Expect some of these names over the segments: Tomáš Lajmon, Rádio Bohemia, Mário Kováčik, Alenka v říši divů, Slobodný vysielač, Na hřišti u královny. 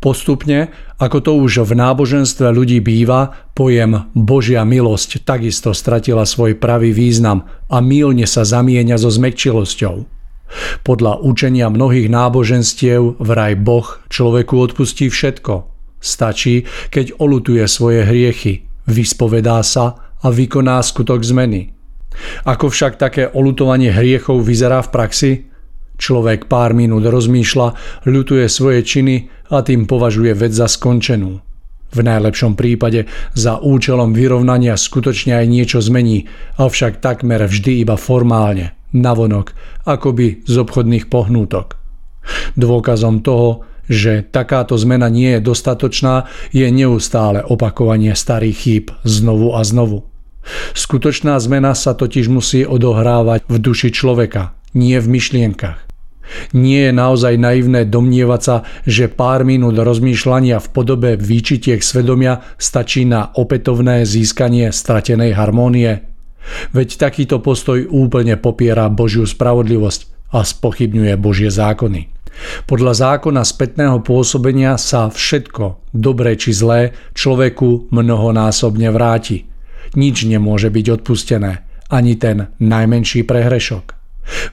Postupne, ako to už v náboženstve ľudí býva, pojem Božia milosť takisto stratila svoj pravý význam a mylne sa zamieňa so zmäkčilosťou. Podľa učenia mnohých náboženstiev vraj Boh človeku odpustí všetko. Stačí, keď oľutuje svoje hriechy, vyspovedá sa a vykoná skutok zmeny. Ako však také oľutovanie hriechov vyzerá v praxi? Človek pár minút rozmýšľa, ľutuje svoje činy a tým považuje vec za skončenú. V najlepšom prípade za účelom vyrovnania skutočne aj niečo zmení, avšak takmer vždy iba formálne, navonok, akoby z obchodných pohnútok. Dôkazom toho, že takáto zmena nie je dostatočná, je neustále opakovanie starých chýb znovu a znovu. Skutočná zmena sa totiž musí odohrávať v duši človeka, nie v myšlienkach. Nie je naozaj naivné domnievať sa, že pár minút rozmýšľania v podobe výčitiek svedomia stačí na opätovné získanie stratenej harmónie. Veď takýto postoj úplne popiera Božiu spravodlivosť a spochybňuje Božie zákony. Podľa zákona spätného pôsobenia sa všetko, dobré či zlé, človeku mnohonásobne vráti. Nič nemôže byť odpustené, ani ten najmenší prehrešok.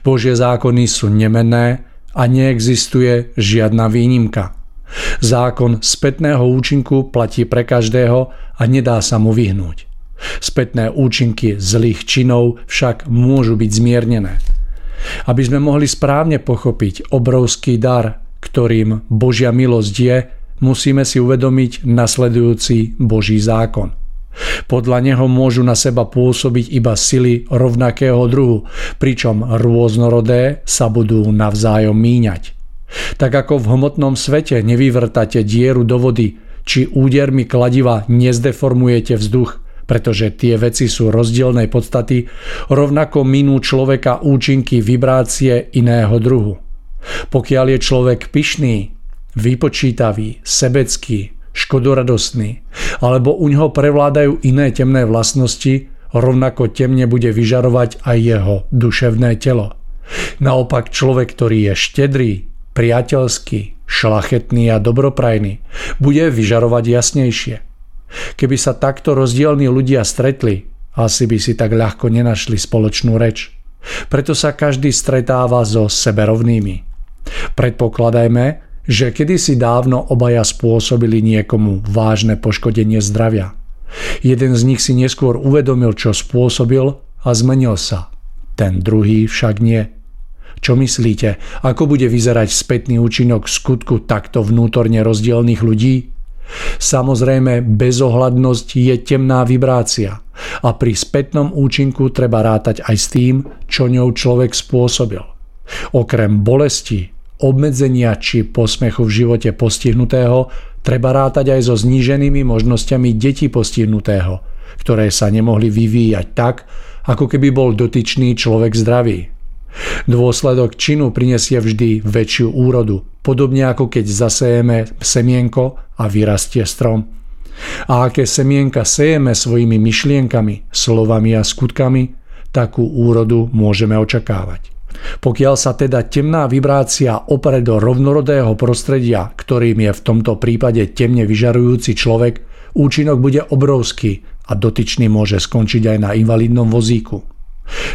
Božie zákony sú nemenné a neexistuje žiadna výnimka. Zákon spätného účinku platí pre každého a nedá sa mu vyhnúť. Spätné účinky zlých činov však môžu byť zmiernené. Aby sme mohli správne pochopiť obrovský dar, ktorým Božia milosť je, musíme si uvedomiť nasledujúci Boží zákon. Podľa neho môžu na seba pôsobiť iba sily rovnakého druhu, pričom rôznorodé sa budú navzájom míňať. Tak ako v hmotnom svete nevyvrtate dieru do vody, či údermi kladiva nezdeformujete vzduch, pretože tie veci sú rozdielnej podstaty, rovnako minú človeka účinky vibrácie iného druhu. Pokiaľ je človek pyšný, vypočítavý, sebecký, škodoradostný, alebo uňho prevládajú iné temné vlastnosti, rovnako temne bude vyžarovať aj jeho duševné telo. Naopak človek, ktorý je štedrý, priateľský, šlachetný a dobroprajný, bude vyžarovať jasnejšie. Keby sa takto rozdielni ľudia stretli, asi by si tak ľahko nenašli spoločnú reč. Preto sa každý stretáva so seberovnými. Predpokladajme, že kedysi dávno obaja spôsobili niekomu vážne poškodenie zdravia. Jeden z nich si neskôr uvedomil, čo spôsobil a zmenil sa. Ten druhý však nie. Čo myslíte, ako bude vyzerať spätný účinok skutku takto vnútorne rozdielnych ľudí? Samozrejme, bezohľadnosť je temná vibrácia a pri spätnom účinku treba rátať aj s tým, čo ňou človek spôsobil. Okrem bolesti, obmedzenia či posmechu v živote postihnutého treba rátať aj so zníženými možnosťami detí postihnutého, ktoré sa nemohli vyvíjať tak, ako keby bol dotyčný človek zdravý. Dôsledok činu prinesie vždy väčšiu úrodu, podobne ako keď zasejeme semienko a vyrastie strom. A aké semienka sejeme svojimi myšlienkami, slovami a skutkami, takú úrodu môžeme očakávať. Pokiaľ sa teda temná vibrácia opre do rovnorodého prostredia, ktorým je v tomto prípade temne vyžarujúci človek, účinok bude obrovský a dotyčný môže skončiť aj na invalidnom vozíku.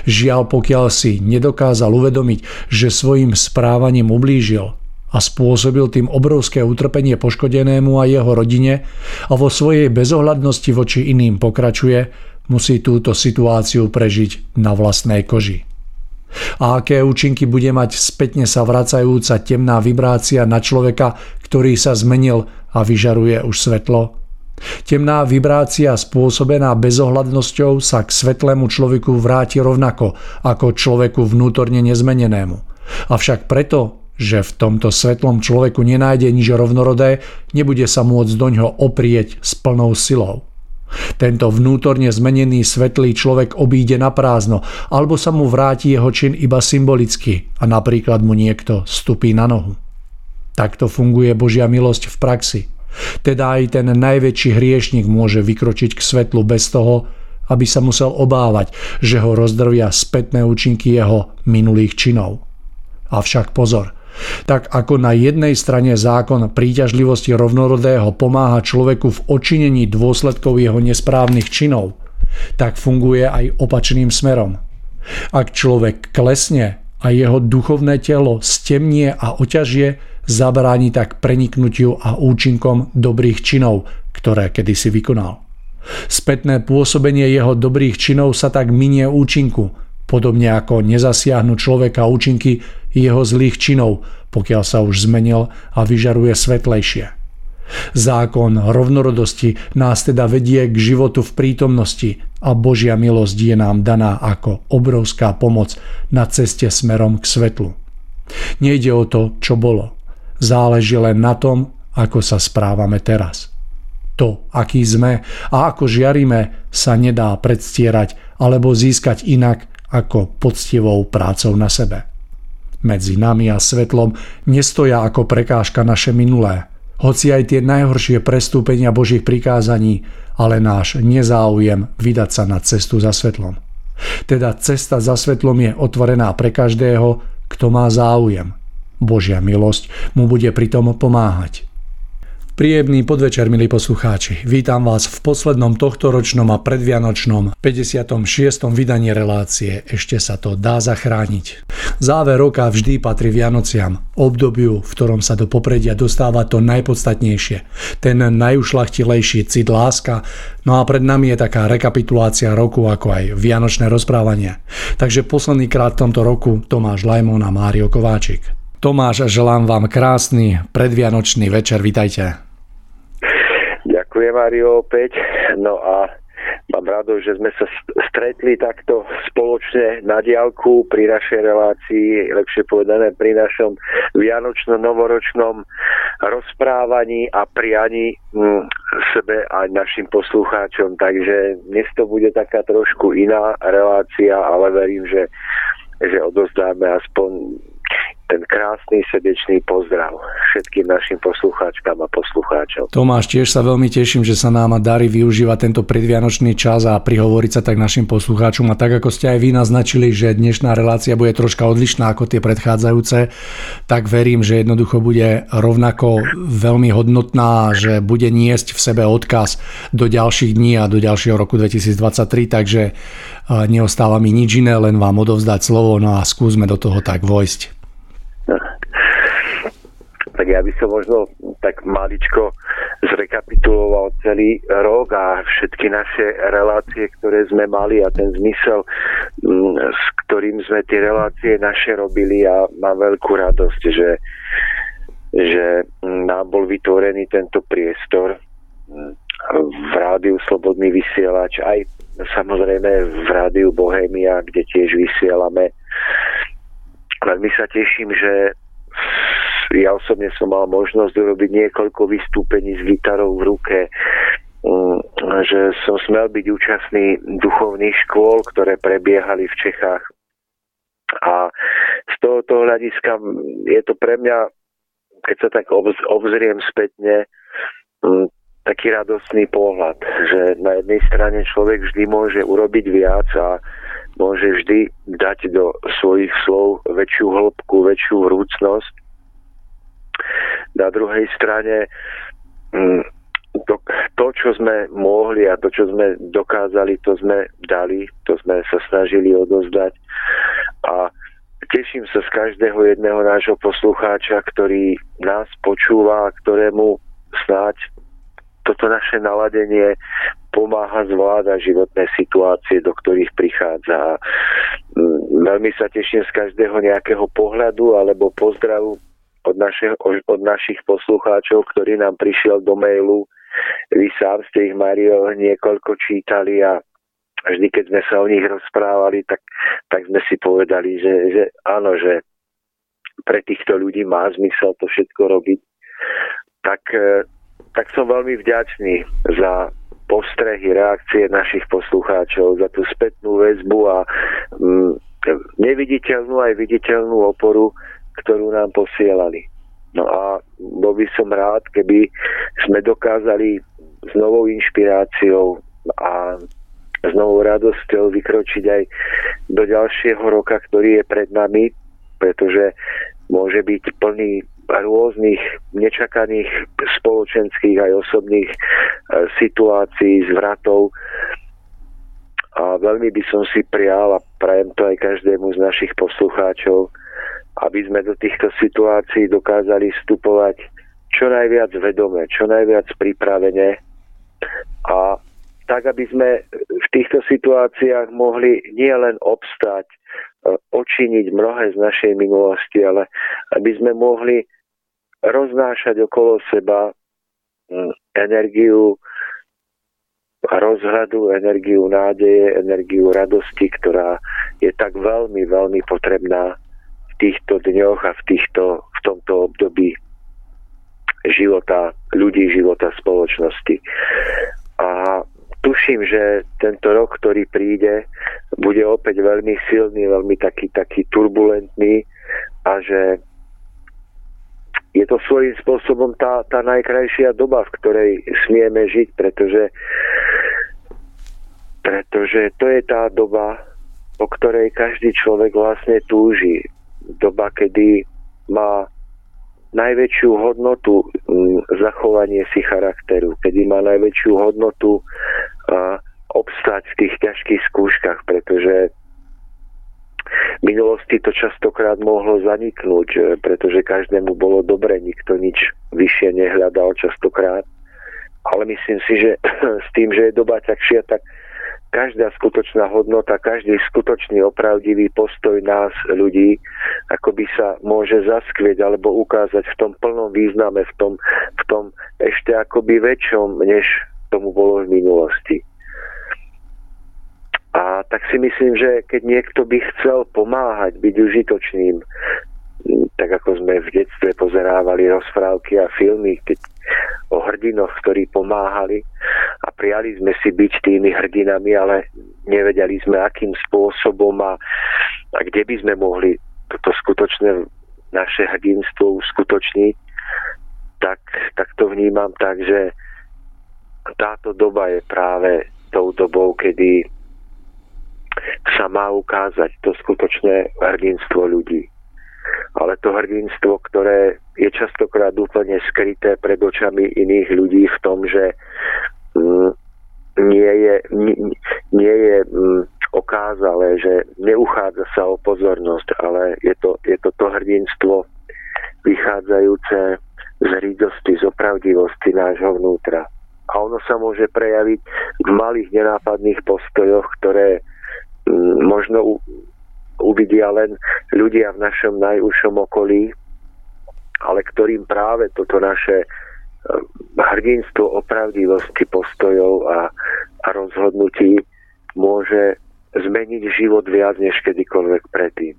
Žiaľ, pokiaľ si nedokázal uvedomiť, že svojim správaním ublížil a spôsobil tým obrovské utrpenie poškodenému a jeho rodine a vo svojej bezohľadnosti voči iným pokračuje, musí túto situáciu prežiť na vlastnej koži. A aké účinky bude mať spätne sa vracajúca temná vibrácia na človeka, ktorý sa zmenil a vyžaruje už svetlo? Temná vibrácia spôsobená bezohľadnosťou sa k svetlému človeku vráti rovnako ako človeku vnútorne nezmenenému. Avšak preto, že v tomto svetlom človeku nenájde nič rovnorodé, nebude sa môcť doňho oprieť s plnou silou. Tento vnútorne zmenený svetlý človek obíde na prázdno, alebo sa mu vráti jeho čin iba symbolicky a napríklad mu niekto stupí na nohu. Takto funguje Božia milosť v praxi. Teda aj ten najväčší hriešnik môže vykročiť k svetlu bez toho, aby sa musel obávať, že ho rozdrvia spätné účinky jeho minulých činov. Avšak pozor, tak ako na jednej strane zákon príťažlivosti rovnorodého pomáha človeku v odčinení dôsledkov jeho nesprávnych činov, tak funguje aj opačným smerom. Ak človek klesne a jeho duchovné telo stemnie a oťažie, zabráni tak preniknutiu a účinkom dobrých činov, ktoré kedysi vykonal. Spätné pôsobenie jeho dobrých činov sa tak minie účinku, podobne ako nezasiahnu človeka účinky jeho zlých činov, pokiaľ sa už zmenil a vyžaruje svetlejšie. Zákon rovnorodosti nás teda vedie k životu v prítomnosti a Božia milosť je nám daná ako obrovská pomoc na ceste smerom k svetlu. Nejde o to, čo bolo, záleží len na tom, ako sa správame teraz. To, aký sme a ako žiaríme, sa nedá predstierať alebo získať inak ako poctivou prácou na sebe. Medzi nami a svetlom nestoja ako prekážka naše minulé, hoci aj tie najhoršie prestúpenia Božích prikázaní, ale náš nezáujem vydať sa na cestu za svetlom. Teda cesta za svetlom je otvorená pre každého, kto má záujem. Božia milosť mu bude pritom pomáhať. Príjemný podvečer, milí poslucháči. Vítam vás v poslednom tohtoročnom a predvianočnom 56. vydaní relácie Ešte sa to dá zachrániť. Záver roka vždy patrí Vianociam, obdobiu, v ktorom sa do popredia dostáva to najpodstatnejšie, ten najušľachtilejší cit láska. No a pred nami je taká rekapitulácia roku, ako aj vianočné rozprávanie. Takže posledný krát v tomto roku Tomáš Lajmon a Mário Kováčik. Tomáš, želám vám krásny predvianočný večer, vitajte. Ďakujem, Mário, opäť. No a mám rado, že sme sa stretli takto spoločne na diaľku pri našej relácii, lepšie povedané pri našom vianočno-novoročnom rozprávaní a prianí sebe a našim poslucháčom. Takže dnes to bude taká trošku iná relácia, ale verím, že odozdáme aspoň ten krásny srdečný pozdrav všetkým našim poslucháčkám a poslucháčom. Tomáš, tiež sa veľmi teším, že sa nám darí využívať tento predvianočný čas a prihovoriť sa tak našim poslucháčom. A tak ako ste aj vy naznačili, že dnešná relácia bude troška odlišná ako tie predchádzajúce, tak verím, že jednoducho bude rovnako veľmi hodnotná, že bude niesť v sebe odkaz do ďalších dní a do ďalšieho roku 2023, takže neostáva mi nič iné, len vám odovzdať slovo, no a skúsme do toho tak vojsť. Tak ja by som možno tak maličko zrekapituloval celý rok a všetky naše relácie, ktoré sme mali a ten zmysel, s ktorým sme tie relácie naše robili, a mám veľkú radosť, že nám bol vytvorený tento priestor v rádiu Slobodný vysielač, aj samozrejme v rádiu Bohemia, kde tiež vysielame. Veľmi sa teším, že ja osobne som mal možnosť urobiť niekoľko vystúpení s gitarou v ruke, že som smel byť účastný duchovných škôl, ktoré prebiehali v Čechách. A z tohoto hľadiska je to pre mňa, keď sa tak obzriem spätne, taký radostný pohľad, že na jednej strane človek vždy môže urobiť viac a môže vždy dať do svojich slov väčšiu hĺbku, väčšiu vrúcnosť. Na druhej strane to, čo sme mohli a to, čo sme dokázali, to sme dali, to sme sa snažili odozdať. A teším sa z každého jedného nášho poslucháča, ktorý nás počúva a ktorému snáď toto naše naladenie pomáha zvládať životné situácie, do ktorých prichádza. Veľmi sa teším z každého nejakého pohľadu alebo pozdravu od našich poslucháčov, ktorý nám prišiel do mailu. Vy sám ste ich, Mário, niekoľko čítali a vždy, keď sme sa o nich rozprávali, tak sme si povedali, že áno, že pre týchto ľudí má zmysel to všetko robiť. Tak som veľmi vďačný za postrehy, reakcie našich poslucháčov, za tú spätnú väzbu a neviditeľnú aj viditeľnú oporu, ktorú nám posielali. No a bol by som rád, keby sme dokázali s novou inšpiráciou a s novou radosťou vykročiť aj do ďalšieho roka, ktorý je pred nami, pretože môže byť plný rôznych nečakaných spoločenských aj osobných situácií, zvratov. A veľmi by som si prial a prajem to aj každému z našich poslucháčov, aby sme do týchto situácií dokázali vstupovať čo najviac vedome, čo najviac pripravene a tak, aby sme v týchto situáciách mohli nielen obstať, očiniť mnohé z našej minulosti, ale aby sme mohli roznášať okolo seba energiu rozhľadu, energiu nádeje, energiu radosti, ktorá je tak veľmi, veľmi potrebná v týchto dňoch a v tomto období života ľudí, života spoločnosti. A tuším, že tento rok, ktorý príde, bude opäť veľmi silný, veľmi taký turbulentný a že je to svojím spôsobom tá najkrajšia doba, v ktorej smieme žiť, pretože to je tá doba, o ktorej každý človek vlastne túži. Doba, kedy má najväčšiu hodnotu zachovanie si charakteru, kedy má najväčšiu hodnotu obstať v tých ťažkých skúškach, pretože v minulosti to častokrát mohlo zaniknúť, pretože každému bolo dobre, nikto nič vyššie nehľadal častokrát. Ale myslím si, že s tým, že je doba ťažšia, tak každá skutočná hodnota, každý skutočný opravdivý postoj nás, ľudí, akoby sa môže zaskvieť alebo ukázať v tom plnom význame, v tom ešte akoby väčšom, než tomu bolo v minulosti. A tak si myslím, že keď niekto by chcel pomáhať, byť užitočným, tak ako sme v detstve pozerávali rozprávky a filmy o hrdinoch, ktorí pomáhali a priali sme si byť tými hrdinami, ale nevedeli sme, akým spôsobom a kde by sme mohli toto skutočné naše hrdinstvo uskutočniť, tak to vnímam tak, že táto doba je práve tou dobou, kedy sa má ukázať to skutočné hrdinstvo ľudí. Ale to hrdinstvo, ktoré je častokrát úplne skryté pred očami iných ľudí v tom, že nie je okázalé, že neuchádza sa o pozornosť, ale je to hrdinstvo vychádzajúce z rídosti, z opravdivosti nášho vnútra. A ono sa môže prejaviť v malých nenápadných postojoch, ktoré možno uvidia len ľudia v našom najúžšom okolí, ale ktorým práve toto naše hrdinstvo opravdivosti postojov a rozhodnutí môže zmeniť život viac než kedykoľvek predtým.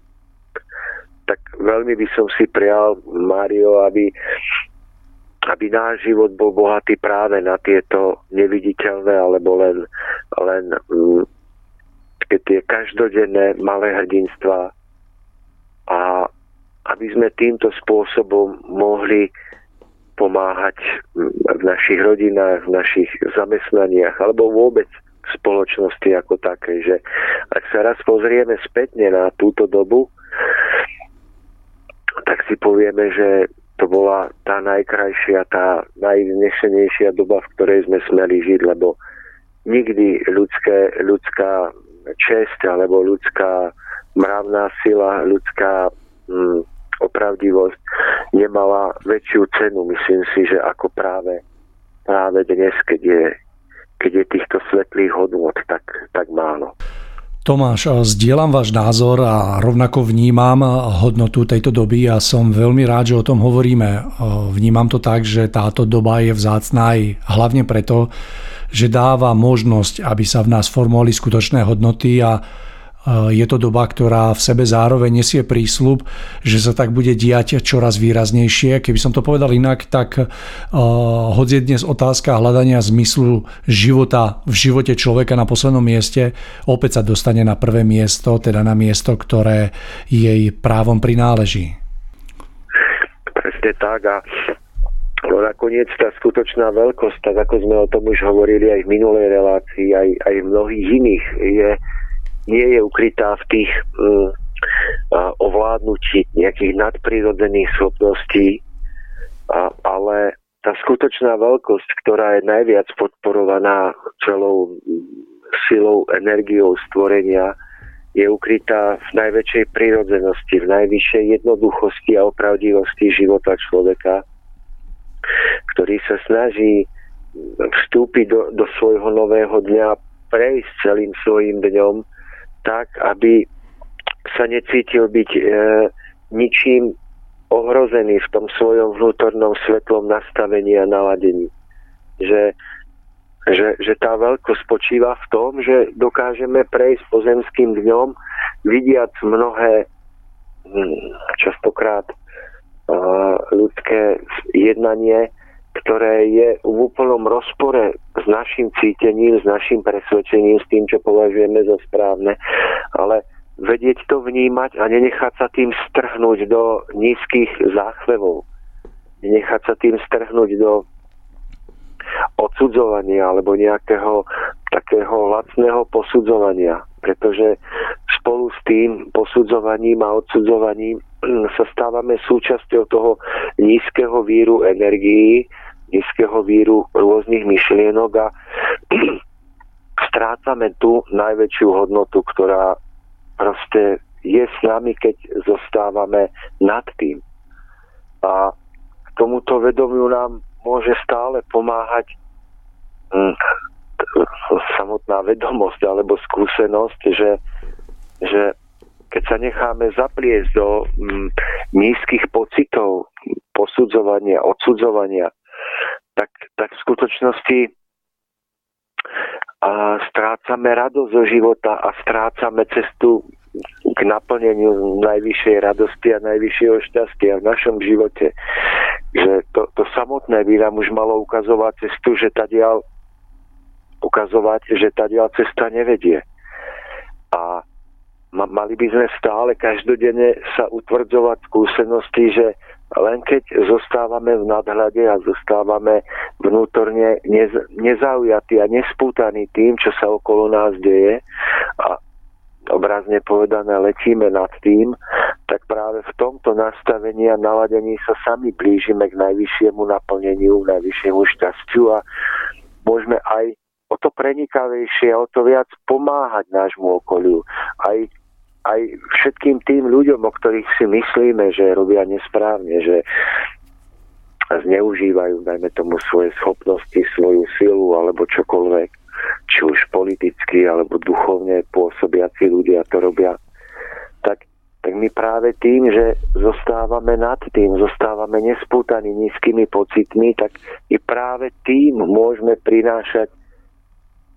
Tak veľmi by som si prial, Mário, aby náš život bol bohatý práve na tieto neviditeľné alebo len tie každodenné malé hrdinstva a aby sme týmto spôsobom mohli pomáhať v našich rodinách, v našich zamestnaniach alebo vôbec v spoločnosti ako také, že ak sa raz pozrieme spätne na túto dobu, tak si povieme, že to bola tá najkrajšia, tá najvznešenejšia doba, v ktorej sme smeli žiť, lebo nikdy ľudská česť alebo ľudská mravná sila, ľudská opravdivosť nemala väčšiu cenu, myslím si, že ako práve dnes, keď je týchto svetlých hodnôt tak málo. Tomáš, zdieľam váš názor a rovnako vnímam hodnotu tejto doby a som veľmi rád, že o tom hovoríme. Vnímam to tak, že táto doba je vzácna aj hlavne preto, že dáva možnosť, aby sa v nás formovali skutočné hodnoty a je to doba, ktorá v sebe zároveň nesie prísľub, že sa tak bude diať čoraz výraznejšie. Keby som to povedal inak, tak hoď je dnes otázka hľadania zmyslu života v živote človeka na poslednom mieste, opäť sa dostane na prvé miesto, teda na miesto, ktoré jej právom prináleží. Presne tak a no nakoniec tá skutočná veľkosť, tak ako sme o tom už hovorili aj v minulej relácii, aj v mnohých iných, nie je ukrytá v tých ovládnutí nejakých nadprirodzených schopností, ale tá skutočná veľkosť, ktorá je najviac podporovaná celou silou, energiou stvorenia, je ukrytá v najväčšej prirodzenosti, v najvyššej jednoduchosti a opravdivosti života človeka, ktorý sa snaží vstúpiť do svojho nového dňa, prejsť celým svojím dňom tak, aby sa necítil byť ničím ohrozený v tom svojom vnútornom svetlom nastavení a naladení. Že tá veľkosť spočíva v tom, že dokážeme prejsť pozemským dňom, vidiac mnohé častokrát ľudské jednanie, ktoré je v úplnom rozpore s našim cítením, s našim presvedčením, s tým, čo považujeme za správne. Ale vedieť to vnímať a nenechať sa tým strhnúť do nízkych záchvevov. Nenechať sa tým strhnúť do odsudzovania alebo nejakého takého lacného posudzovania. Pretože spolu s tým posudzovaním a odsudzovaním sa stávame súčasťou toho nízkeho víru energií, nízkeho víru rôznych myšlienok a strácame tú najväčšiu hodnotu, ktorá proste je s nami, keď zostávame nad tým. A k tomuto vedomiu nám môže stále pomáhať samotná vedomosť alebo skúsenosť, že keď sa necháme zapliesť do nízkych pocitov, posudzovania, odsudzovania, tak v skutočnosti a strácame radosť zo života a strácame cestu k naplneniu najvyššej radosti a najvyššieho šťastia v našom živote. Že to samotné by nám už malo ukazovať cestu, že tadiaľ cesta nevedie. A mali by sme stále každodenne sa utvrdzovať skúsenosti, že len keď zostávame v nadhľade a zostávame vnútorne nezaujatí a nespútaní tým, čo sa okolo nás deje a obrazne povedané letíme nad tým, tak práve v tomto nastavení a naladení sa sami blížime k najvyššiemu naplneniu, najvyššiemu šťastiu a môžeme aj o to prenikavejšie a o to viac pomáhať nášmu okoliu. Aj všetkým tým ľuďom, o ktorých si myslíme, že robia nesprávne, že zneužívajú, dajme tomu, svoje schopnosti, svoju silu alebo čokoľvek, či už politicky alebo duchovne pôsobiaci ľudia to robia, tak my práve tým, že zostávame nad tým, zostávame nespútaní nízkymi pocitmi, tak i práve tým môžeme prinášať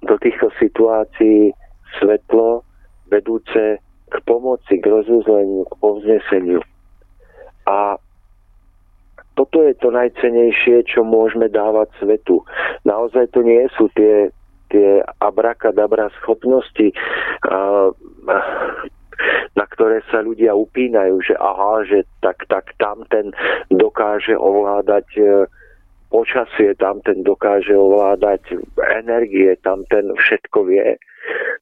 do týchto situácií svetlo vedúce k pomoci, k rozuzleniu, k povzneseniu. A toto je to najcennejšie, čo môžeme dávať svetu. Naozaj to nie sú tie abrakadabra schopnosti, na ktoré sa ľudia upínajú, že aha, že tak tamten dokáže ovládať počasie, tamten dokáže ovládať energie, tamten všetko vie,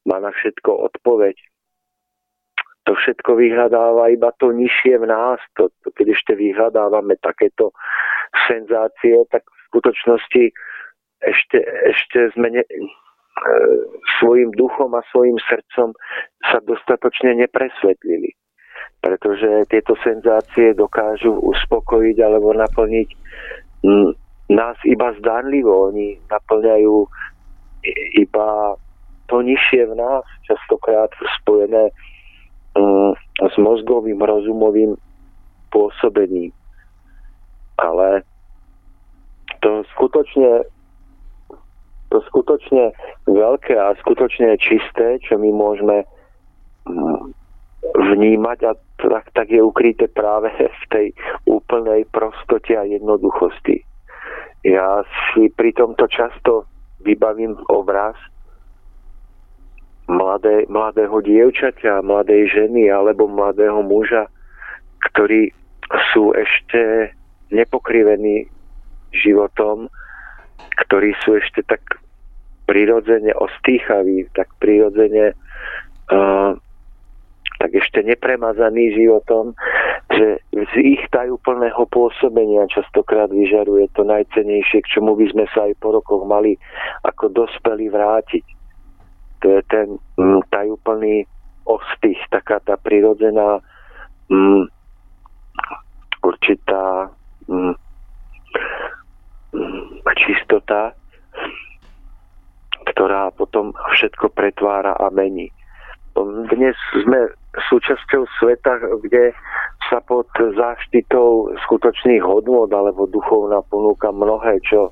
má na všetko odpoveď. To všetko vyhľadáva iba to nižšie v nás. Keď ešte vyhľadávame takéto senzácie, tak v skutočnosti ešte sme svojim duchom a svojim srdcom sa dostatočne nepresvetlili. Pretože tieto senzácie dokážu uspokojiť alebo naplniť nás iba zdanlivo. Oni naplňajú iba to nižšie v nás, častokrát spojené s mozgovým, rozumovým pôsobením. Ale to skutočne veľké a skutočne čisté, čo my môžeme vnímať a tak je ukryté práve v tej úplnej prostote a jednoduchosti. Ja si pri tomto často vybavím obraz mladého dievčaťa, mladej ženy alebo mladého muža, ktorí sú ešte nepokrivení životom, ktorí sú ešte tak prirodzene ostýchaví, tak prirodzene tak ešte nepremazaní životom, že z ich tajúplného pôsobenia častokrát vyžaruje to najcennejšie, k čomu by sme sa aj po rokoch mali ako dospelí vrátiť. To je ten tajúplný ostych, taká tá prirodzená určitá čistota, ktorá potom všetko pretvára a mení. Dnes sme súčasťou sveta, kde sa pod záštitou skutočných hodnôt alebo duchovná ponúka mnohé, čo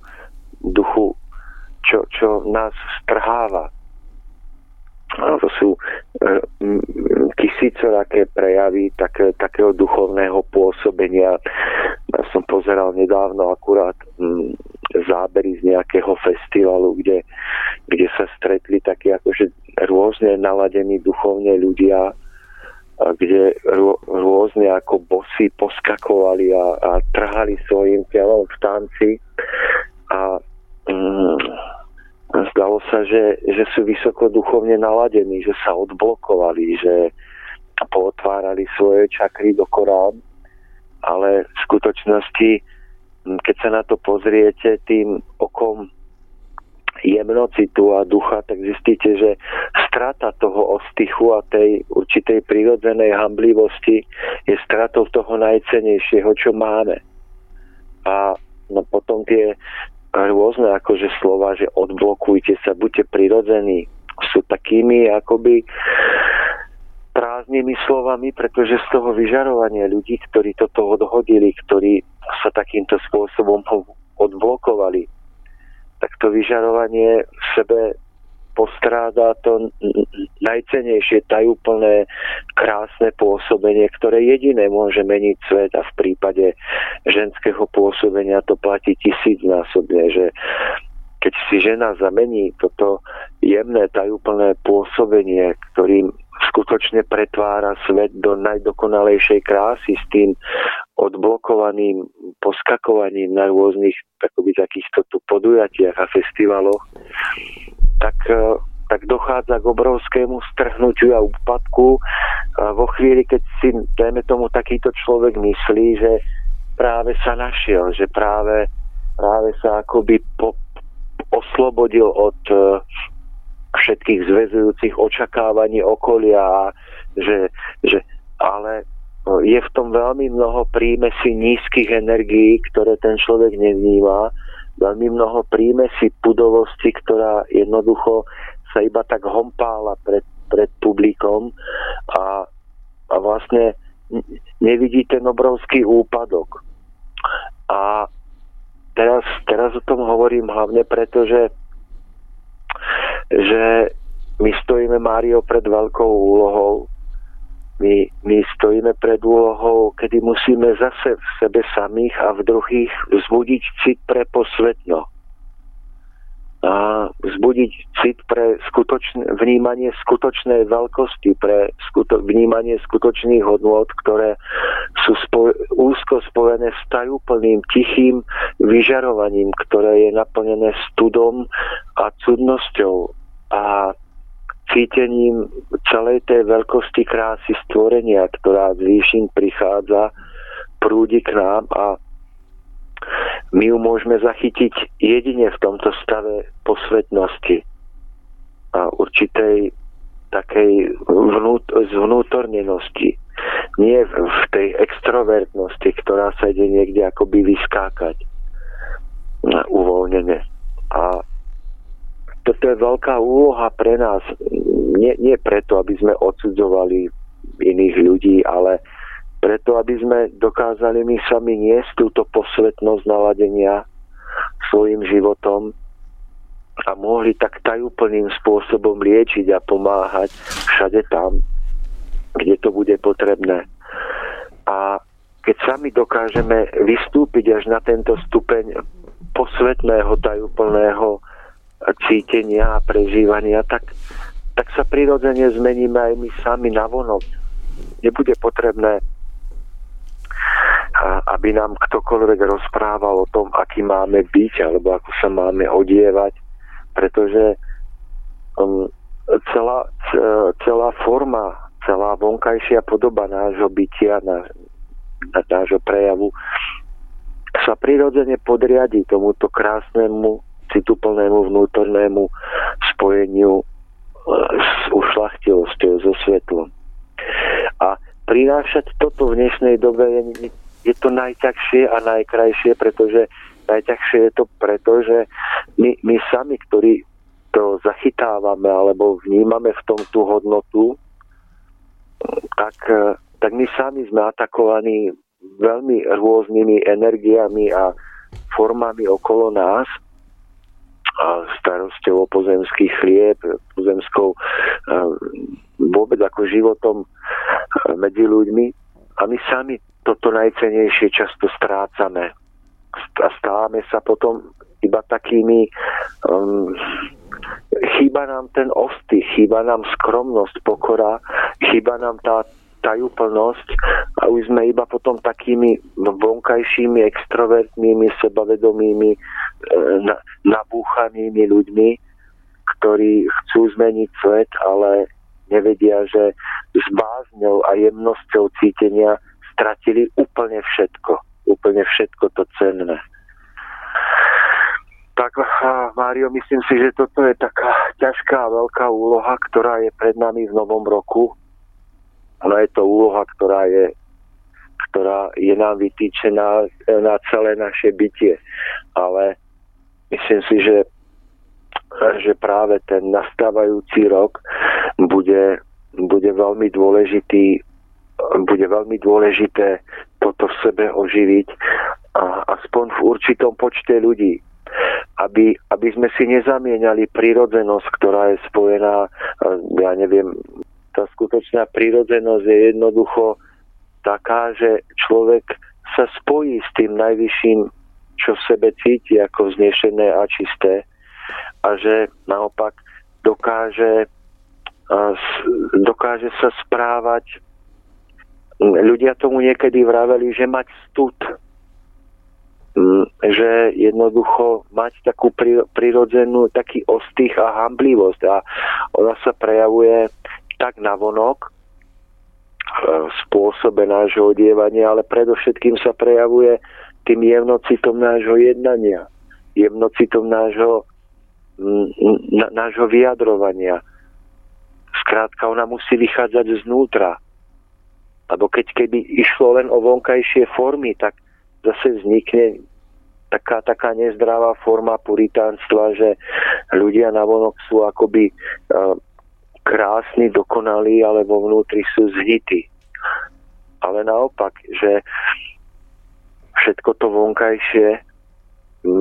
nás strháva. A to sú tisícoraké prejavy takého duchovného pôsobenia, som pozeral nedávno akurát zábery z nejakého festivalu, kde sa stretli takí akože rôzne naladení duchovne ľudia, kde rôzne ako bossy poskakovali a trhali svojim telom v tanci a zdalo sa, že sú vysoko duchovne naladení, že sa odblokovali, že pootvárali svoje čakry do Koránu, ale v skutočnosti, keď sa na to pozriete tým okom jemnocitu a ducha, tak zistíte, že strata toho ostychu a tej určitej prirodzenej hamblivosti je stratou toho najcennejšieho, čo máme. A no potom tie rôzne akože slova, že odblokujte sa, buďte prirodzení, sú takými akoby prázdnymi slovami, pretože z toho vyžarovania ľudí, ktorí toto odhodili, ktorí sa takýmto spôsobom odblokovali, tak to vyžarovanie v sebe postráda to najcennejšie, tajúplné, krásne pôsobenie, ktoré jediné môže meniť svet, a v prípade ženského pôsobenia to platí 1000-násobne, že keď si žena zamení toto jemné, tajúplné pôsobenie, ktorým skutočne pretvára svet do najdokonalejšej krásy s tým odblokovaným poskakovaním na rôznych akoby takýchto tu podujatiach a festivaloch, tak dochádza k obrovskému strhnutiu a úpadku vo chvíli, keď si, dajme tomu, takýto človek myslí, že práve sa našiel, že práve sa akoby oslobodil od všetkých zväzujúcich očakávaní okolia, a že ale je v tom veľmi mnoho prímesí nízkych energií, ktoré ten človek nevníma, veľmi mnoho prímesí pudovosti, ktorá jednoducho sa iba tak hompála pred publikom a vlastne nevidí ten obrovský úpadok. A teraz o tom hovorím hlavne preto, že my stojíme, Mário, pred veľkou úlohou. My stojíme pred úlohou, kedy musíme zase v sebe samých a v druhých vzbudiť cit pre posvetno. A vzbudiť cit pre vnímanie skutočnej veľkosti, pre vnímanie skutočných hodnôt, ktoré sú úzko spojené s tajúplným, tichým vyžarovaním, ktoré je naplnené studom a cudnosťou a cítením celej tej veľkosti krásy stvorenia, ktorá z výšin prichádza, prúdi k nám, a my ju môžeme zachytiť jedine v tomto stave posvetnosti a určitej takej zvnútornenosti. Nie v tej extrovertnosti, ktorá sa ide niekde akoby vyskákať uvoľnene. A toto je veľká úloha pre nás. Nie preto, aby sme odsudzovali iných ľudí, ale preto, aby sme dokázali my sami niesť túto posvetnosť naladenia svojim životom a mohli tak tajúplným spôsobom liečiť a pomáhať všade tam, kde to bude potrebné. A keď sami dokážeme vystúpiť až na tento stupeň posvetného, tajúplného cítenia a prežívania, tak sa prirodzene zmeníme aj my sami navonok. Nebude potrebné, aby nám ktokoľvek rozprával o tom, aký máme byť alebo ako sa máme odievať, pretože celá forma, celá vonkajšia podoba nášho bytia, nášho prejavu sa prirodzene podriadi tomuto krásnemu, cituplnému vnútornému spojeniu s ušlachtilosťou, so svetlom. A prinášať toto v dnešnej dobe je to najťažšie a najkrajšie, pretože najťažšie je to preto, že my sami, ktorí to zachytávame alebo vnímame v tom tú hodnotu, tak my sami sme atakovaní veľmi rôznymi energiami a formami okolo nás, a starosťou o pozemský chlieb, pozemskou vôbec ako životom medzi ľuďmi, A my sami toto najcenejšie často strácame. A stávame sa potom iba takými... chýba nám ten ostych, chýba nám skromnosť, pokora, chýba nám tá tajúplnosť a už sme iba potom takými vonkajšími, extrovertnými, sebavedomými, nabúchanými ľuďmi, ktorí chcú zmeniť svet, ale nevedia, že s bázňou a jemnosťou cítenia stratili úplne všetko to cenné. Tak, Mário, myslím si, že toto je taká ťažká veľká úloha, ktorá je pred nami v novom roku. No je to úloha, ktorá je nám vytýčená na celé naše bytie. Ale myslím si, že práve ten nastávajúci rok bude veľmi dôležité toto v sebe oživiť a aspoň v určitom počte ľudí. Aby sme si nezamieňali prírodzenosť, ktorá je spojená, ja neviem, tá skutočná prírodzenosť je jednoducho taká, že človek sa spojí s tým najvyšším, čo v sebe cíti ako vznešené a čisté a že naopak dokáže sa správať. Ľudia tomu niekedy vraveli, že mať stud, že jednoducho mať takú prirodzenú, taký ostych a hamblivosť a ona sa prejavuje tak navonok v spôsobe nášho odievania, ale predovšetkým sa prejavuje tým jemnocitom nášho jednania, jemnocitom nášho vyjadrovania. Skrátka, ona musí vychádzať znútra. Lebo keby išlo len o vonkajšie formy, tak zase vznikne taká nezdravá forma puritánstva, že ľudia navonok sú akoby krásni, dokonalí, ale vo vnútri sú zhnití. Ale naopak, že všetko to vonkajšie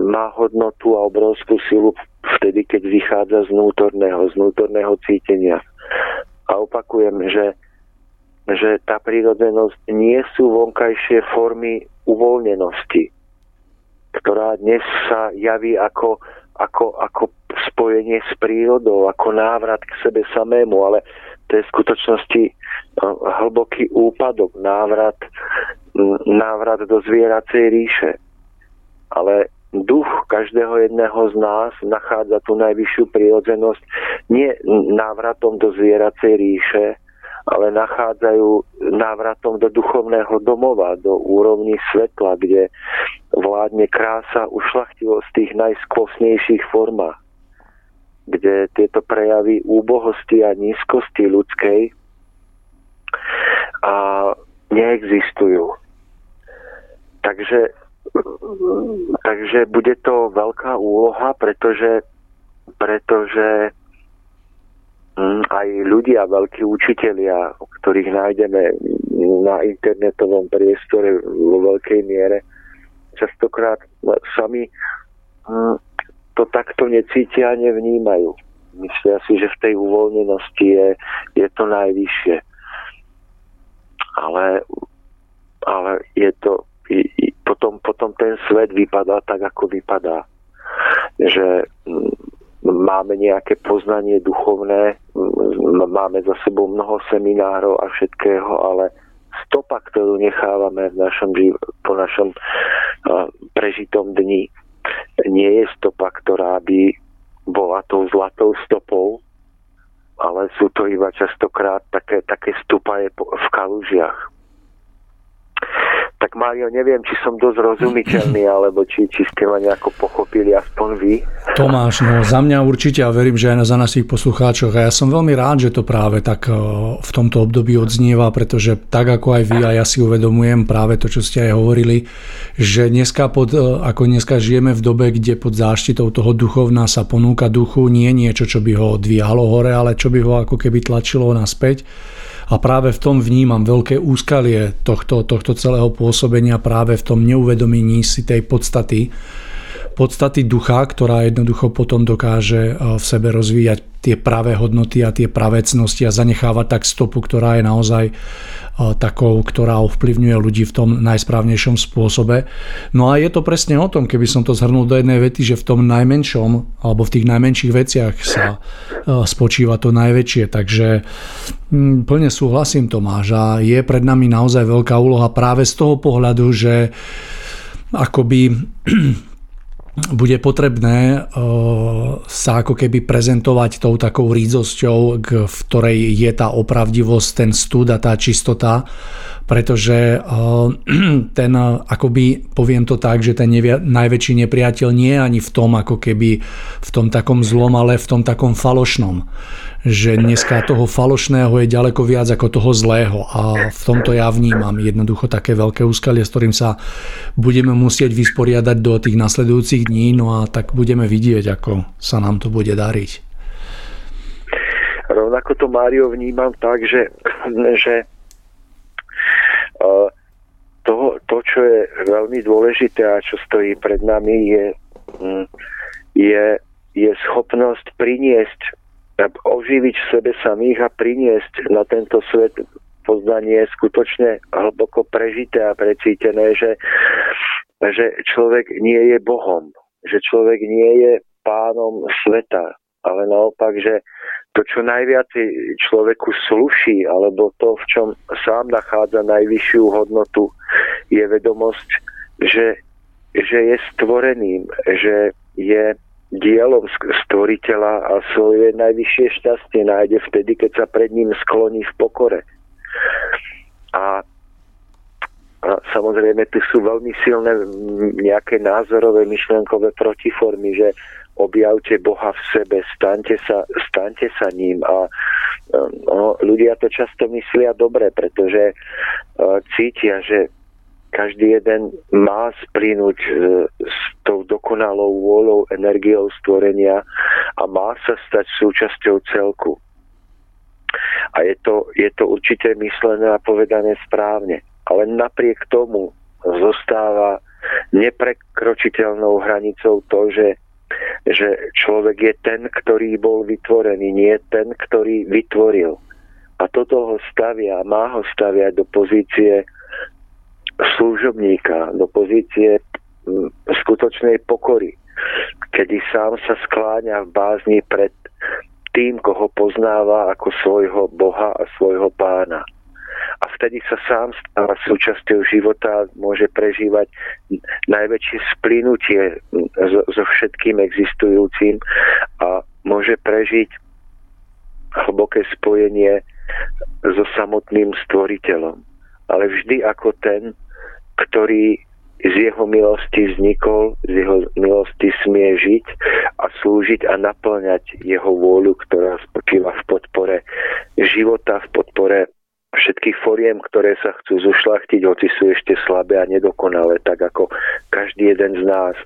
má hodnotu a obrovskú silu vtedy, keď vychádza z vnútorného cítenia. A opakujem, že tá prírodzenosť nie sú vonkajšie formy uvoľnenosti, ktorá dnes sa javí ako spojenie s prírodou, ako návrat k sebe samému, ale to je v skutočnosti hlboký úpadok, návrat do zvieracej ríše. Ale duch každého jedného z nás nachádza tú najvyššiu prírodzenosť nie návratom do zvieracej ríše, ale nachádzajú návratom do duchovného domova, do úrovni svetla, kde vládne krása, ušľachtilosť v tých najskvostnejších formách, kde tieto prejavy úbohosti a nízkosti ľudskej a neexistujú. Takže bude to veľká úloha, pretože aj ľudia, veľkí učitelia, ktorých nájdeme na internetovom priestore vo veľkej miere, častokrát sami to takto necítia a nevnímajú. Myslia si, že v tej uvoľnenosti je to najvyššie. Ale je to... Potom ten svet vypadá tak, ako vypadá. Že... Máme nejaké poznanie duchovné, máme za sebou mnoho seminárov a všetkého, ale stopa, ktorú nechávame po našom prežitom dni, nie je stopa, ktorá by bola tou zlatou stopou, ale sú to iba častokrát také stupaje v kalužiach. Tak Mário, neviem, či som dosť rozumiteľný, alebo či ste ma nejako pochopili, aspoň vy. Tomáš, no za mňa určite a verím, že aj za našich poslucháčov. A ja som veľmi rád, že to práve tak v tomto období odznieva, pretože tak ako aj vy, a ja si uvedomujem práve to, čo ste aj hovorili, že dneska žijeme v dobe, kde pod záštitou toho duchovná sa ponúka duchu, nie niečo, čo by ho odvíjalo hore, ale čo by ho ako keby tlačilo naspäť. A práve v tom vnímam veľké úskalie tohto celého pôsobenia práve v tom neuvedomení si tej podstaty podstaty ducha, ktorá jednoducho potom dokáže v sebe rozvíjať tie pravé hodnoty a tie pravé cnosti a zanechávať tak stopu, ktorá je naozaj takou, ktorá ovplyvňuje ľudí v tom najsprávnejšom spôsobe. No a je to presne o tom, keby som to zhrnul do jednej vety, že v tom najmenšom alebo v tých najmenších veciach sa spočíva to najväčšie. Takže plne súhlasím, Tomáš, a je pred nami naozaj veľká úloha práve z toho pohľadu, že akoby bude potrebné sa ako keby prezentovať tou takou rídzosťou, v ktorej je tá opravdivosť, ten stud a tá čistota, pretože ten akoby, poviem to tak, že ten najväčší nepriateľ nie je ani v tom ako keby v tom takom zlom, ale v tom takom falošnom, že dneska toho falošného je ďaleko viac ako toho zlého a v tomto ja vnímam jednoducho také veľké úskalie, s ktorým sa budeme musieť vysporiadať do tých nasledujúcich dní, no a tak budeme vidieť, ako sa nám to bude dariť. Rovnako to, Mário, vnímam tak, že to, čo je veľmi dôležité a čo stojí pred nami, je schopnosť priniesť, oživiť v sebe samých a priniesť na tento svet poznanie skutočne hlboko prežité a precítené, že človek nie je Bohom, že človek nie je pánom sveta, ale naopak, že to, čo najviac človeku sluší, alebo to, v čom sám nachádza najvyššiu hodnotu, je vedomosť, že je stvoreným, že je dielom stvoriteľa a svoje najvyššie šťastie nájde vtedy, keď sa pred ním skloní v pokore. A samozrejme, tu sú veľmi silné nejaké názorové, myšlenkové protiformy, že objavte Boha v sebe, staňte sa ním. A no, ľudia to často myslia dobre, pretože cítia, že každý jeden má splynúť s tou dokonalou vôľou, energiou stvorenia a má sa stať súčasťou celku. A je to určite myslené a povedané správne. Ale napriek tomu zostáva neprekročiteľnou hranicou to, že človek je ten, ktorý bol vytvorený, nie ten, ktorý vytvoril. A toto ho stavia, má ho staviať do pozície služobníka, do pozície skutočnej pokory, kedy sám sa skláňa v bázni pred tým, koho poznáva ako svojho Boha a svojho pána. A vtedy sa sám stáva súčasťou života, môže prežívať najväčšie splynutie so všetkým existujúcim a môže prežiť hlboké spojenie so samotným stvoriteľom. Ale vždy ako ten, ktorý z jeho milosti vznikol, z jeho milosti smie žiť a slúžiť a naplňať jeho vôľu, ktorá spočíva v podpore života, v podpore všetkých foriem, ktoré sa chcú zušľachtiť, hoci sú ešte slabé a nedokonalé, tak ako každý jeden z nás.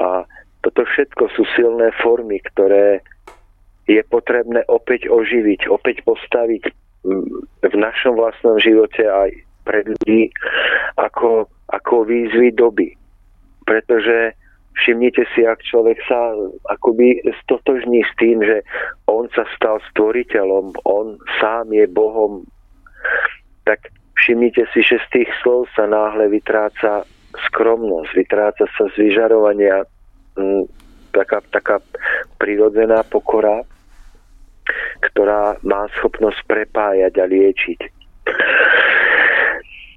A toto všetko sú silné formy, ktoré je potrebné opäť oživiť, opäť postaviť v našom vlastnom živote aj pred ľudí ako výzvy doby. Pretože všimnite si, ak človek sa akoby stotožní s tým, že on sa stal stvoriteľom, on sám je Bohom, tak všimnite si, že z tých slov sa náhle vytráca skromnosť, vytráca sa z vyžarovania taká prirodzená pokora, ktorá má schopnosť prepájať a liečiť.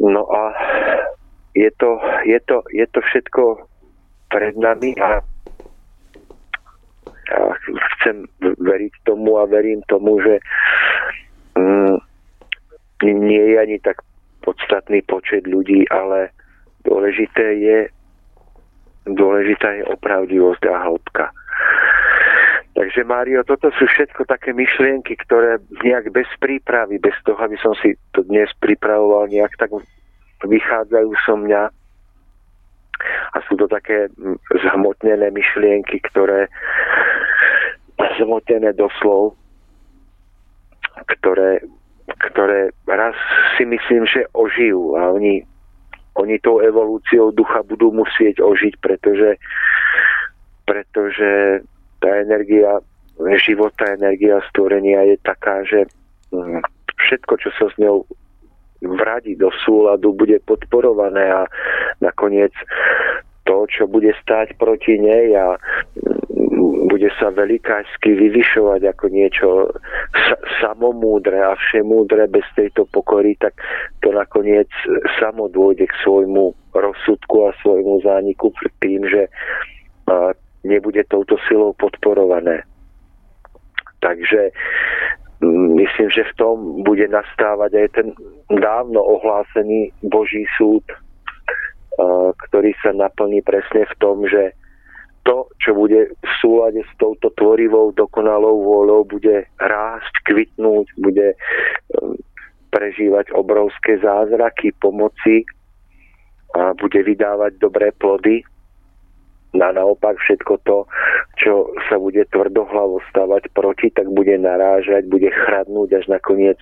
No a je to všetko pred nami a ja chcem veriť tomu a verím tomu, že nie je ani tak podstatný počet ľudí, ale dôležitá je opravdivosť a hĺbka. Takže, Mário, toto sú všetko také myšlienky, ktoré nejak bez prípravy, bez toho, aby som si to dnes pripravoval, nejak tak vychádzajú so mňa. A sú to také zhmotnené myšlienky, ktoré zhmotnené doslov, ktoré raz si myslím, že ožijú. A oni Oni tou evolúciou ducha budú musieť ožiť, pretože tá energia života, energia stvorenia je taká, že všetko, čo sa s ňou vrádi do súladu, bude podporované a nakoniec to, čo bude stáť proti nej a bude sa velikážsky vyvyšovať ako niečo samomúdre a všemúdre bez tejto pokory, tak to nakoniec samo dôjde k svojmu rozsudku a svojmu zániku tým, že nebude touto silou podporované. Takže myslím, že v tom bude nastávať aj ten dávno ohlásený Boží súd, ktorý sa naplní presne v tom, že to, čo bude v súlade s touto tvorivou, dokonalou vôľou, bude rásť, kvitnúť, bude prežívať obrovské zázraky pomoci a bude vydávať dobré plody. A naopak všetko to, čo sa bude tvrdohlavo stavať proti, tak bude narážať, bude chradnúť, až nakoniec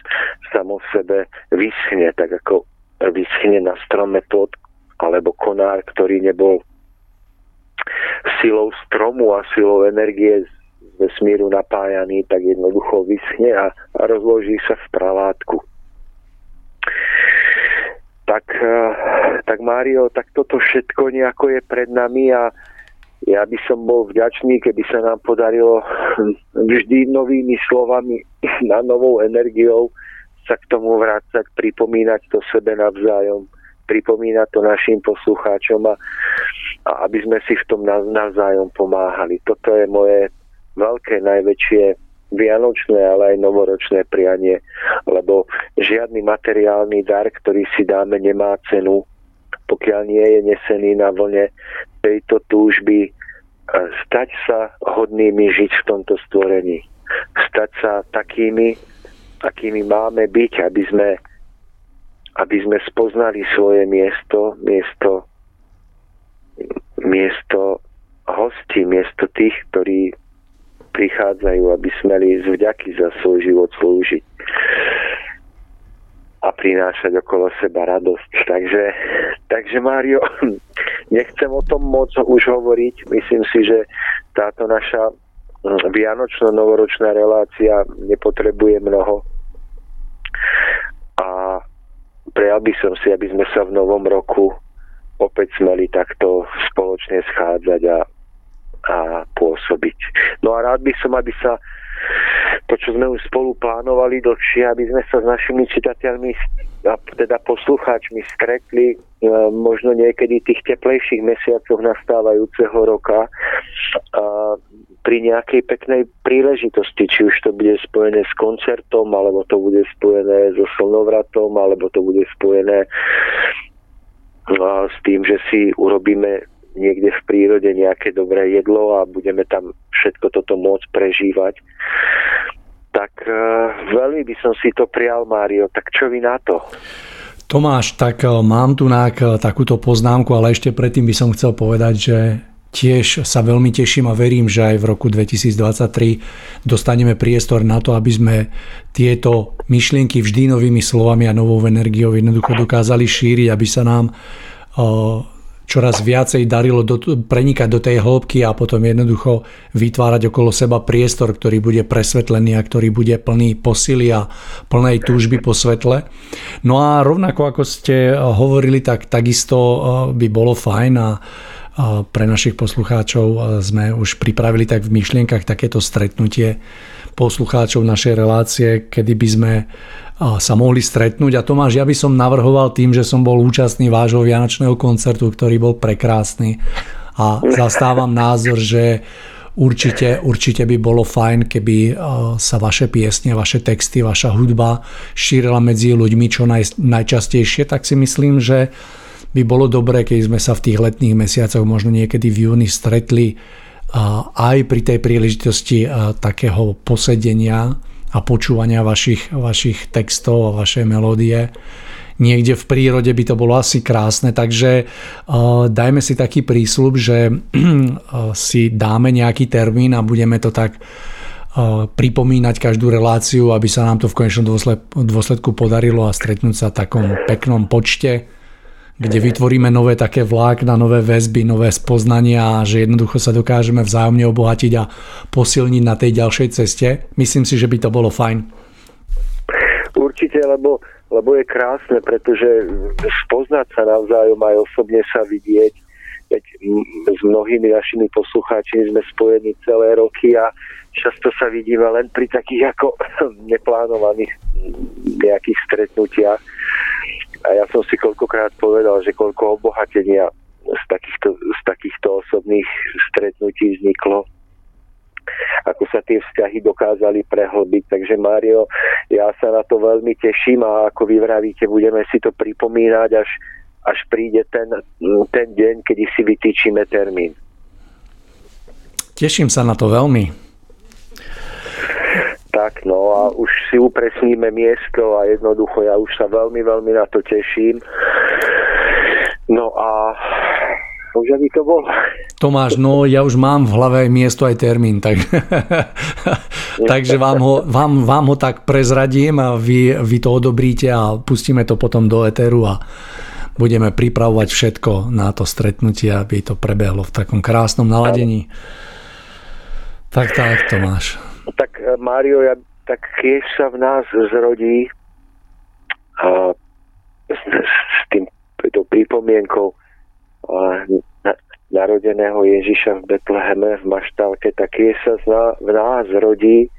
samo v sebe vyschne, tak ako vyschne na strome plod alebo konár, ktorý nebol silou stromu a silou energie z vesmíru napájaný, tak jednoducho vyschne a rozloží sa v pralátku. Tak Mário, tak toto všetko nejako je pred nami a ja by som bol vďačný, keby sa nám podarilo vždy novými slovami a novou energiou sa k tomu vrácať, pripomínať to sebe navzájom, pripomínať to našim poslucháčom a aby sme si v tom navzájom pomáhali. Toto je moje veľké, najväčšie vianočné, ale aj novoročné prianie, lebo žiadny materiálny dar, ktorý si dáme, nemá cenu, pokiaľ nie je nesený na vlne tejto túžby stať sa hodnými žiť v tomto stvorení. Stať sa takými, akými máme byť, aby sme spoznali svoje miesto hostí, miesto tých, ktorí prichádzajú, aby smeli z vďaky za svoj život slúžiť a prinášať okolo seba radosť. Takže Mário, nechcem o tom moc už hovoriť. Myslím si, že táto naša vianočno-novoročná relácia nepotrebuje mnoho. A prejal by som si, aby sme sa v novom roku opäť smeli takto spoločne schádzať a pôsobiť. No a rád by som, aby sa to, čo sme už spolu plánovali dlhšie, aby sme sa s našimi čitateľmi a teda poslucháčmi stretli možno niekedy tých teplejších mesiacoch nastávajúceho roka pri nejakej peknej príležitosti, či už to bude spojené s koncertom, alebo to bude spojené so slnovratom, alebo to bude spojené s tým, že si urobíme niekde v prírode nejaké dobré jedlo a budeme tam všetko toto môcť prežívať. Tak veľmi by som si to prial, Mário, tak čo vy na to? Tomáš, tak mám tu takúto poznámku, ale ešte predtým by som chcel povedať, že tiež sa veľmi teším a verím, že aj v roku 2023 dostaneme priestor na to, aby sme tieto myšlienky vždy novými slovami a novou energiou jednoducho dokázali šíriť, aby sa nám čoraz viacej darilo prenikať do tej hĺbky a potom jednoducho vytvárať okolo seba priestor, ktorý bude presvetlený a ktorý bude plný posily a plnej túžby po svetle. No a rovnako ako ste hovorili, tak takisto by bolo fajn a pre našich poslucháčov sme už pripravili tak v myšlienkach takéto stretnutie poslucháčov našej relácie, kedy by sme sa mohli stretnúť. A Tomáš, ja by som navrhoval tým, že som bol účastný vášho vianočného koncertu, ktorý bol prekrásny a zastávam názor, že určite by bolo fajn, keby sa vaše piesne, vaše texty, vaša hudba šírila medzi ľuďmi čo najčastejšie, tak si myslím, že by bolo dobré, keď sme sa v tých letných mesiacoch možno niekedy v júni stretli aj pri tej príležitosti takého posedenia a počúvania vašich textov a vašej melódie. Niekde v prírode by to bolo asi krásne, takže dajme si taký prísľub, že si dáme nejaký termín a budeme to tak pripomínať každú reláciu, aby sa nám to v konečnom dôsledku podarilo a stretnúť sa v takom peknom počte, kde vytvoríme nové také vlákna, nové väzby, nové spoznania, že jednoducho sa dokážeme vzájomne obohatiť a posilniť na tej ďalšej ceste. Myslím si, že by to bolo fajn. Určite, lebo je krásne, pretože spoznať sa navzájom aj osobne sa vidieť. Veď s mnohými našimi poslucháčmi sme spojení celé roky a často sa vidíme len pri takých ako neplánovaných nejakých stretnutiach. A ja som si koľkokrát povedal, že koľko obohatenia z takýchto osobných stretnutí vzniklo, ako sa tie vzťahy dokázali prehlbiť. Takže Mário, ja sa na to veľmi teším a ako vy vravíte, budeme si to pripomínať, až príde ten deň, kedy si vytýčime termín. Teším sa na to veľmi. Tak, no a už si upresníme miesto a jednoducho ja už sa veľmi, veľmi na to teším. No a už by to bolo. Tomáš, no ja už mám v hlave miesto aj termín, tak... takže vám ho tak prezradím a vy to odobríte a pustíme to potom do eteru a budeme pripravovať všetko na to stretnutie, aby to prebehlo v takom krásnom naladení. Tak, Tomáš. Tak Mário, tak keď sa v nás zrodí a s tou pripomienkou narodeného Ježiša v Betleheme v maštálke, tak keď sa v nás zrodí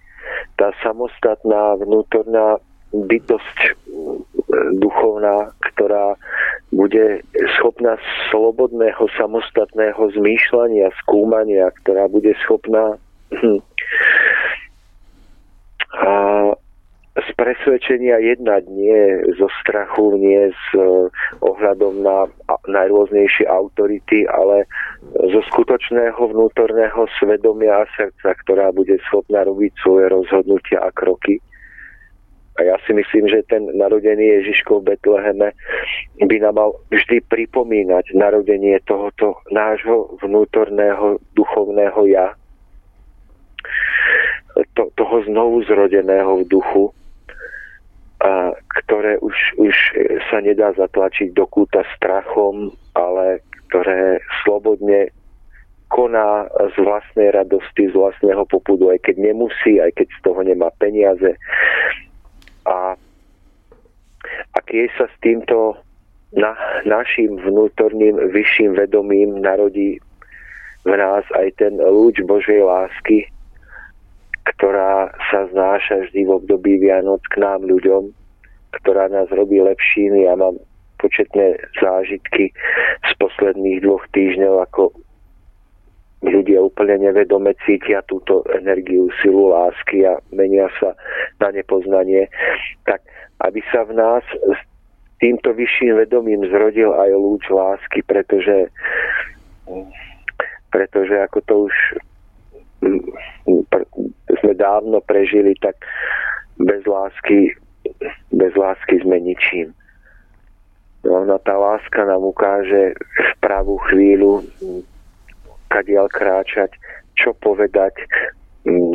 tá samostatná vnútorná bytosť duchovná, ktorá bude schopná slobodného, samostatného zmýšľania, skúmania, ktorá bude schopná a z presvedčenia jednať, nie zo strachu, nie s ohľadom na najrôznejšie autority, ale zo skutočného vnútorného svedomia a srdca, ktorá bude schopná robiť svoje rozhodnutia a kroky. A ja si myslím, že ten narodený Ježiško v Betleheme by nám mal vždy pripomínať narodenie tohoto nášho vnútorného duchovného ja, toho znovu zrodeného v duchu, a ktoré už sa nedá zatlačiť do kúta strachom, ale ktoré slobodne koná z vlastnej radosti, z vlastného popudu, aj keď nemusí, aj keď z toho nemá peniaze. A keď sa s týmto našim vnútorným vyšším vedomím narodí v nás aj ten lúč Božej lásky, ktorá sa znáša vždy v období Vianoc k nám ľuďom, ktorá nás robí lepšími. Ja mám početné zážitky z posledných 2 týždňov, ako ľudia úplne nevedome cítia túto energiu, silu lásky a menia sa na nepoznanie. Tak, aby sa v nás s týmto vyšším vedomím zrodil aj lúč lásky, pretože ako to už sme dávno prežili, tak bez lásky sme ničím. No, tá láska nám ukáže v pravú chvíľu, kadiaľ kráčať, čo povedať,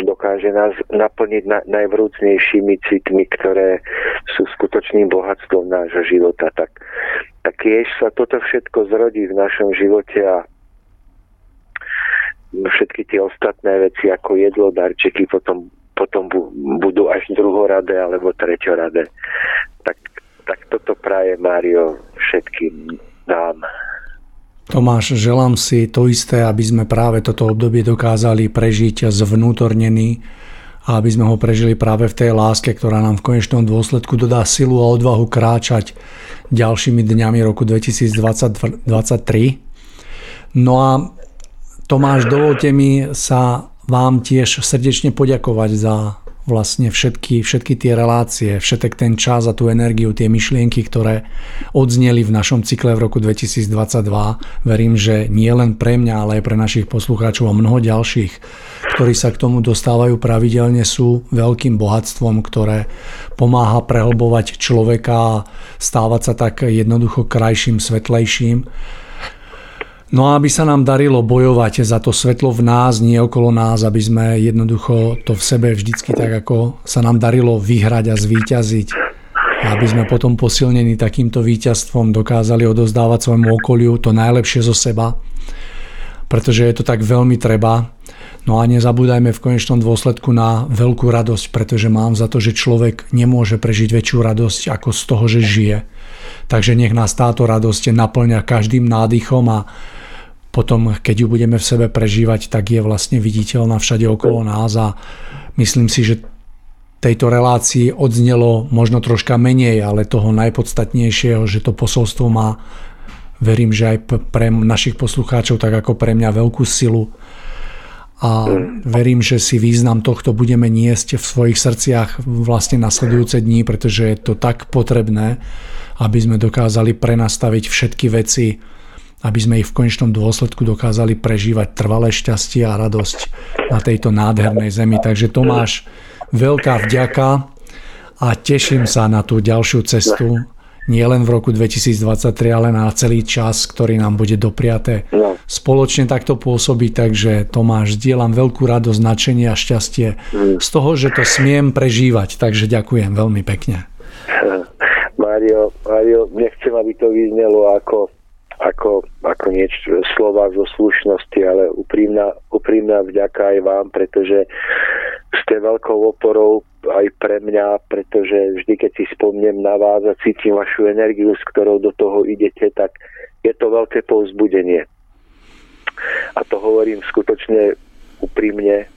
dokáže nás naplniť najvrúcnejšími citmi, ktoré sú skutočným bohatstvom nášho života. Tak keď sa toto všetko zrodí v našom živote a všetky tie ostatné veci ako jedlo, darčeky potom budú až druhoradé alebo treťoradé. Tak toto praje Mário všetkým nám. Tomáš, želám si to isté, aby sme práve toto obdobie dokázali prežiť zvnútornený a aby sme ho prežili práve v tej láske, ktorá nám v konečnom dôsledku dodá silu a odvahu kráčať ďalšími dňami roku 2023. No a Tomáš, dovolte mi sa vám tiež srdečne poďakovať za vlastne všetky tie relácie, všetek ten čas a tú energiu, tie myšlienky, ktoré odzneli v našom cykle v roku 2022. Verím, že nie len pre mňa, ale aj pre našich poslucháčov a mnoho ďalších, ktorí sa k tomu dostávajú pravidelne, sú veľkým bohatstvom, ktoré pomáha prehlbovať človeka a stávať sa tak jednoducho krajším, svetlejším. No a aby sa nám darilo bojovať za to svetlo v nás, nie okolo nás, aby sme jednoducho to v sebe vždycky tak, ako sa nám darilo vyhrať a zvíťaziť, aby sme potom posilnení takýmto víťazstvom dokázali odovzdávať svojmu okoliu to najlepšie zo seba, pretože je to tak veľmi treba. No a nezabúdajme v konečnom dôsledku na veľkú radosť, pretože mám za to, že človek nemôže prežiť väčšiu radosť ako z toho, že žije. Takže nech nás táto radosť naplňa každým nádychom a potom, keď ju budeme v sebe prežívať, tak je vlastne viditeľná všade okolo nás a myslím si, že tejto relácii odznelo možno troška menej, ale toho najpodstatnejšieho, že to posolstvo má, verím, že aj pre našich poslucháčov, tak ako pre mňa, veľkú silu. A verím, že si význam tohto budeme niesť v svojich srdciach vlastne nasledujúce dní, pretože je to tak potrebné, aby sme dokázali prenastaviť všetky veci, aby sme ich v konečnom dôsledku dokázali prežívať trvalé šťastie a radosť na tejto nádhernej zemi. Takže Tomáš, veľká vďaka a teším sa na tú ďalšiu cestu, nie len v roku 2023, ale na celý čas, ktorý nám bude dopriaté spoločne takto pôsobiť. Takže Tomáš, zdieľam veľkú radosť, nadšenie a šťastie z toho, že to smiem prežívať. Takže ďakujem veľmi pekne. Mário, nechcem, aby to vyznelo ako niečo slova zo slušnosti, ale úprimná vďaka aj vám, pretože ste veľkou oporou aj pre mňa, pretože vždy, keď si spomnem na vás a cítim vašu energiu, s ktorou do toho idete, tak je to veľké povzbudenie. A to hovorím skutočne úprimne.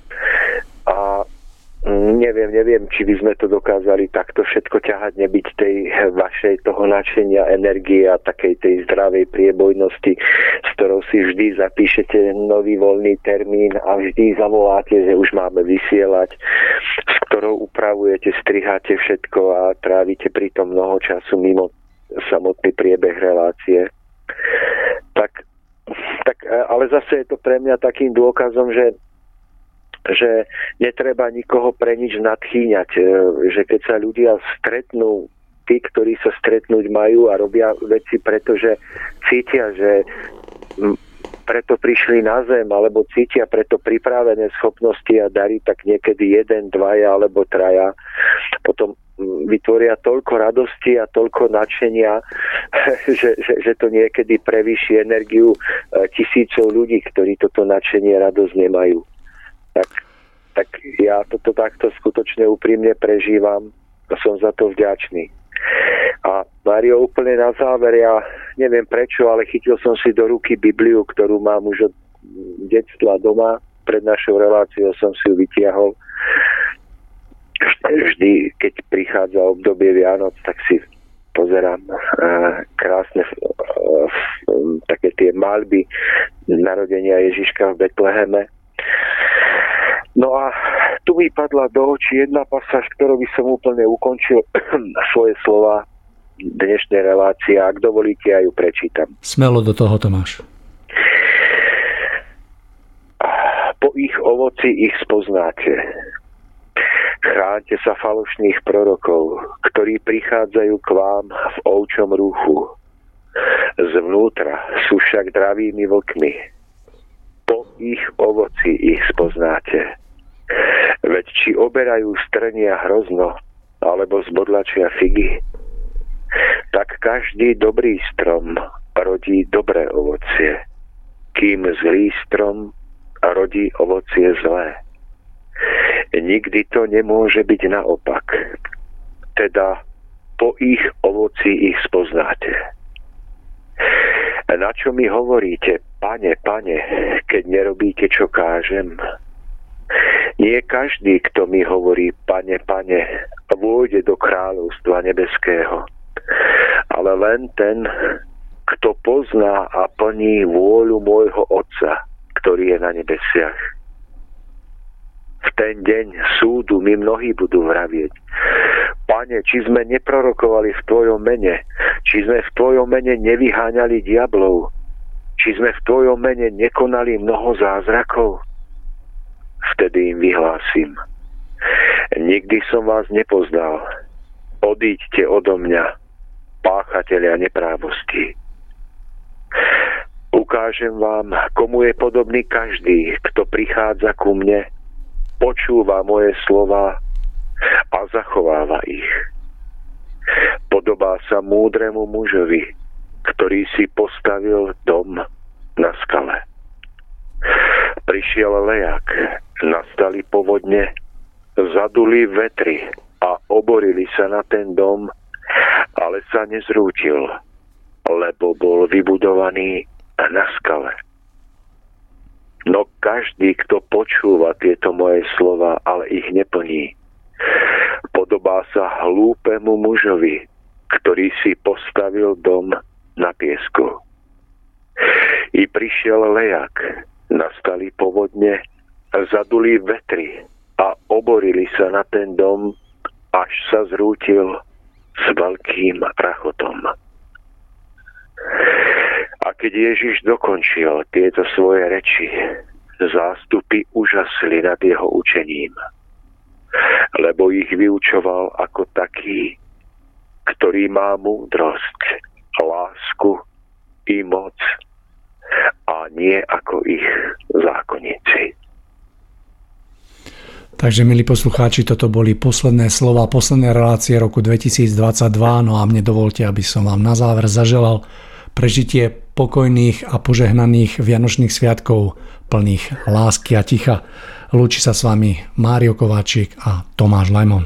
A neviem, či by sme to dokázali takto všetko ťahať, nebyť tej vašej toho nadšenia, energie a takej tej zdravej priebojnosti, s ktorou si vždy zapíšete nový voľný termín a vždy zavoláte, že už máme vysielať, s ktorou upravujete, striháte všetko a trávite pritom mnoho času mimo samotný priebeh relácie. Tak ale zase je to pre mňa takým dôkazom, že netreba nikoho pre nič nadchýňať, že keď sa ľudia stretnú, tí, ktorí sa stretnúť majú a robia veci, pretože cítia, že preto prišli na zem, alebo cítia preto pripravené schopnosti a dary, tak niekedy 1, 2 alebo 3 potom vytvoria toľko radosti a toľko nadšenia, že to niekedy prevýši energiu tisícov ľudí, ktorí toto nadšenie radosť nemajú. Tak ja toto takto skutočne úprimne prežívam a som za to vďačný. A Mário, úplne na záver, ja neviem prečo, ale chytil som si do ruky Bibliu, ktorú mám už od detstva doma. Pred našou reláciou som si ju vytiahol. Vždy, keď prichádza obdobie Vianoc, tak si pozerám krásne také tie maľby narodenia Ježiška v Betleheme. No a tu mi padla do očí jedna pasáž, ktorou by som úplne ukončil svoje slova dnešnej relácie. Ak dovolíte, ja ju prečítam. Smelo do toho, Tomáš. Po ich ovoci ich spoznáte. Chráňte sa falošných prorokov, ktorí prichádzajú k vám v ovčom rúchu. Zvnútra sú však dravými vlkmi. Po ich ovoci ich spoznáte. Veď či oberajú strnia hrozno, alebo zbodlačia figy, tak každý dobrý strom rodí dobré ovocie, kým zlý strom rodí ovocie zlé. Nikdy to nemôže byť naopak. Teda po ich ovoci ich spoznáte. Na čo mi hovoríte, Pane, keď nerobíte, čo kážem? Nie každý, kto mi hovorí, Pane, vôjde do kráľovstva nebeského, ale len ten, kto pozná a plní vôľu môjho Otca, ktorý je na nebesiach. V ten deň súdu mi mnohí budú vravieť: Pane, či sme neprorokovali v Tvojom mene, či sme v Tvojom mene nevyháňali diablov, či sme v Tvojom mene nekonali mnoho zázrakov? Vtedy im vyhlásim: Nikdy som vás nepoznal. Odíďte odo mňa, páchatelia neprávosti. Ukážem vám, komu je podobný každý, kto prichádza ku mne, počúva moje slova a zachováva ich. Podobá sa múdremu mužovi, ktorý si postavil dom na skale. Prišiel lejak, nastali povodne, zaduli vetry a oborili sa na ten dom, ale sa nezrútil, lebo bol vybudovaný na skale. No každý, kto počúva tieto moje slova, ale ich neplní, podobá sa hlúpemu mužovi, ktorý si postavil dom na piesku. I prišiel lejak, nastali povodne, zaduli vetry a oborili sa na ten dom, až sa zrútil s veľkým rachotom. A keď Ježiš dokončil tieto svoje reči, zástupy úžasli nad jeho učením, lebo ich vyučoval ako taký, ktorý má múdrosť, lásku i moc, a nie ako ich zákonníci. Takže, milí poslucháči, toto boli posledné slova, posledné relácie roku 2022. No a mne dovolte, aby som vám na záver zaželal prežitie pokojných a požehnaných vianočných sviatkov plných lásky a ticha. Lúči sa s vami Mário Kováčik a Tomáš Lajmon.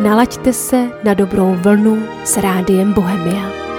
Nalaďte se na dobrou vlnu s Rádiem Bohemia.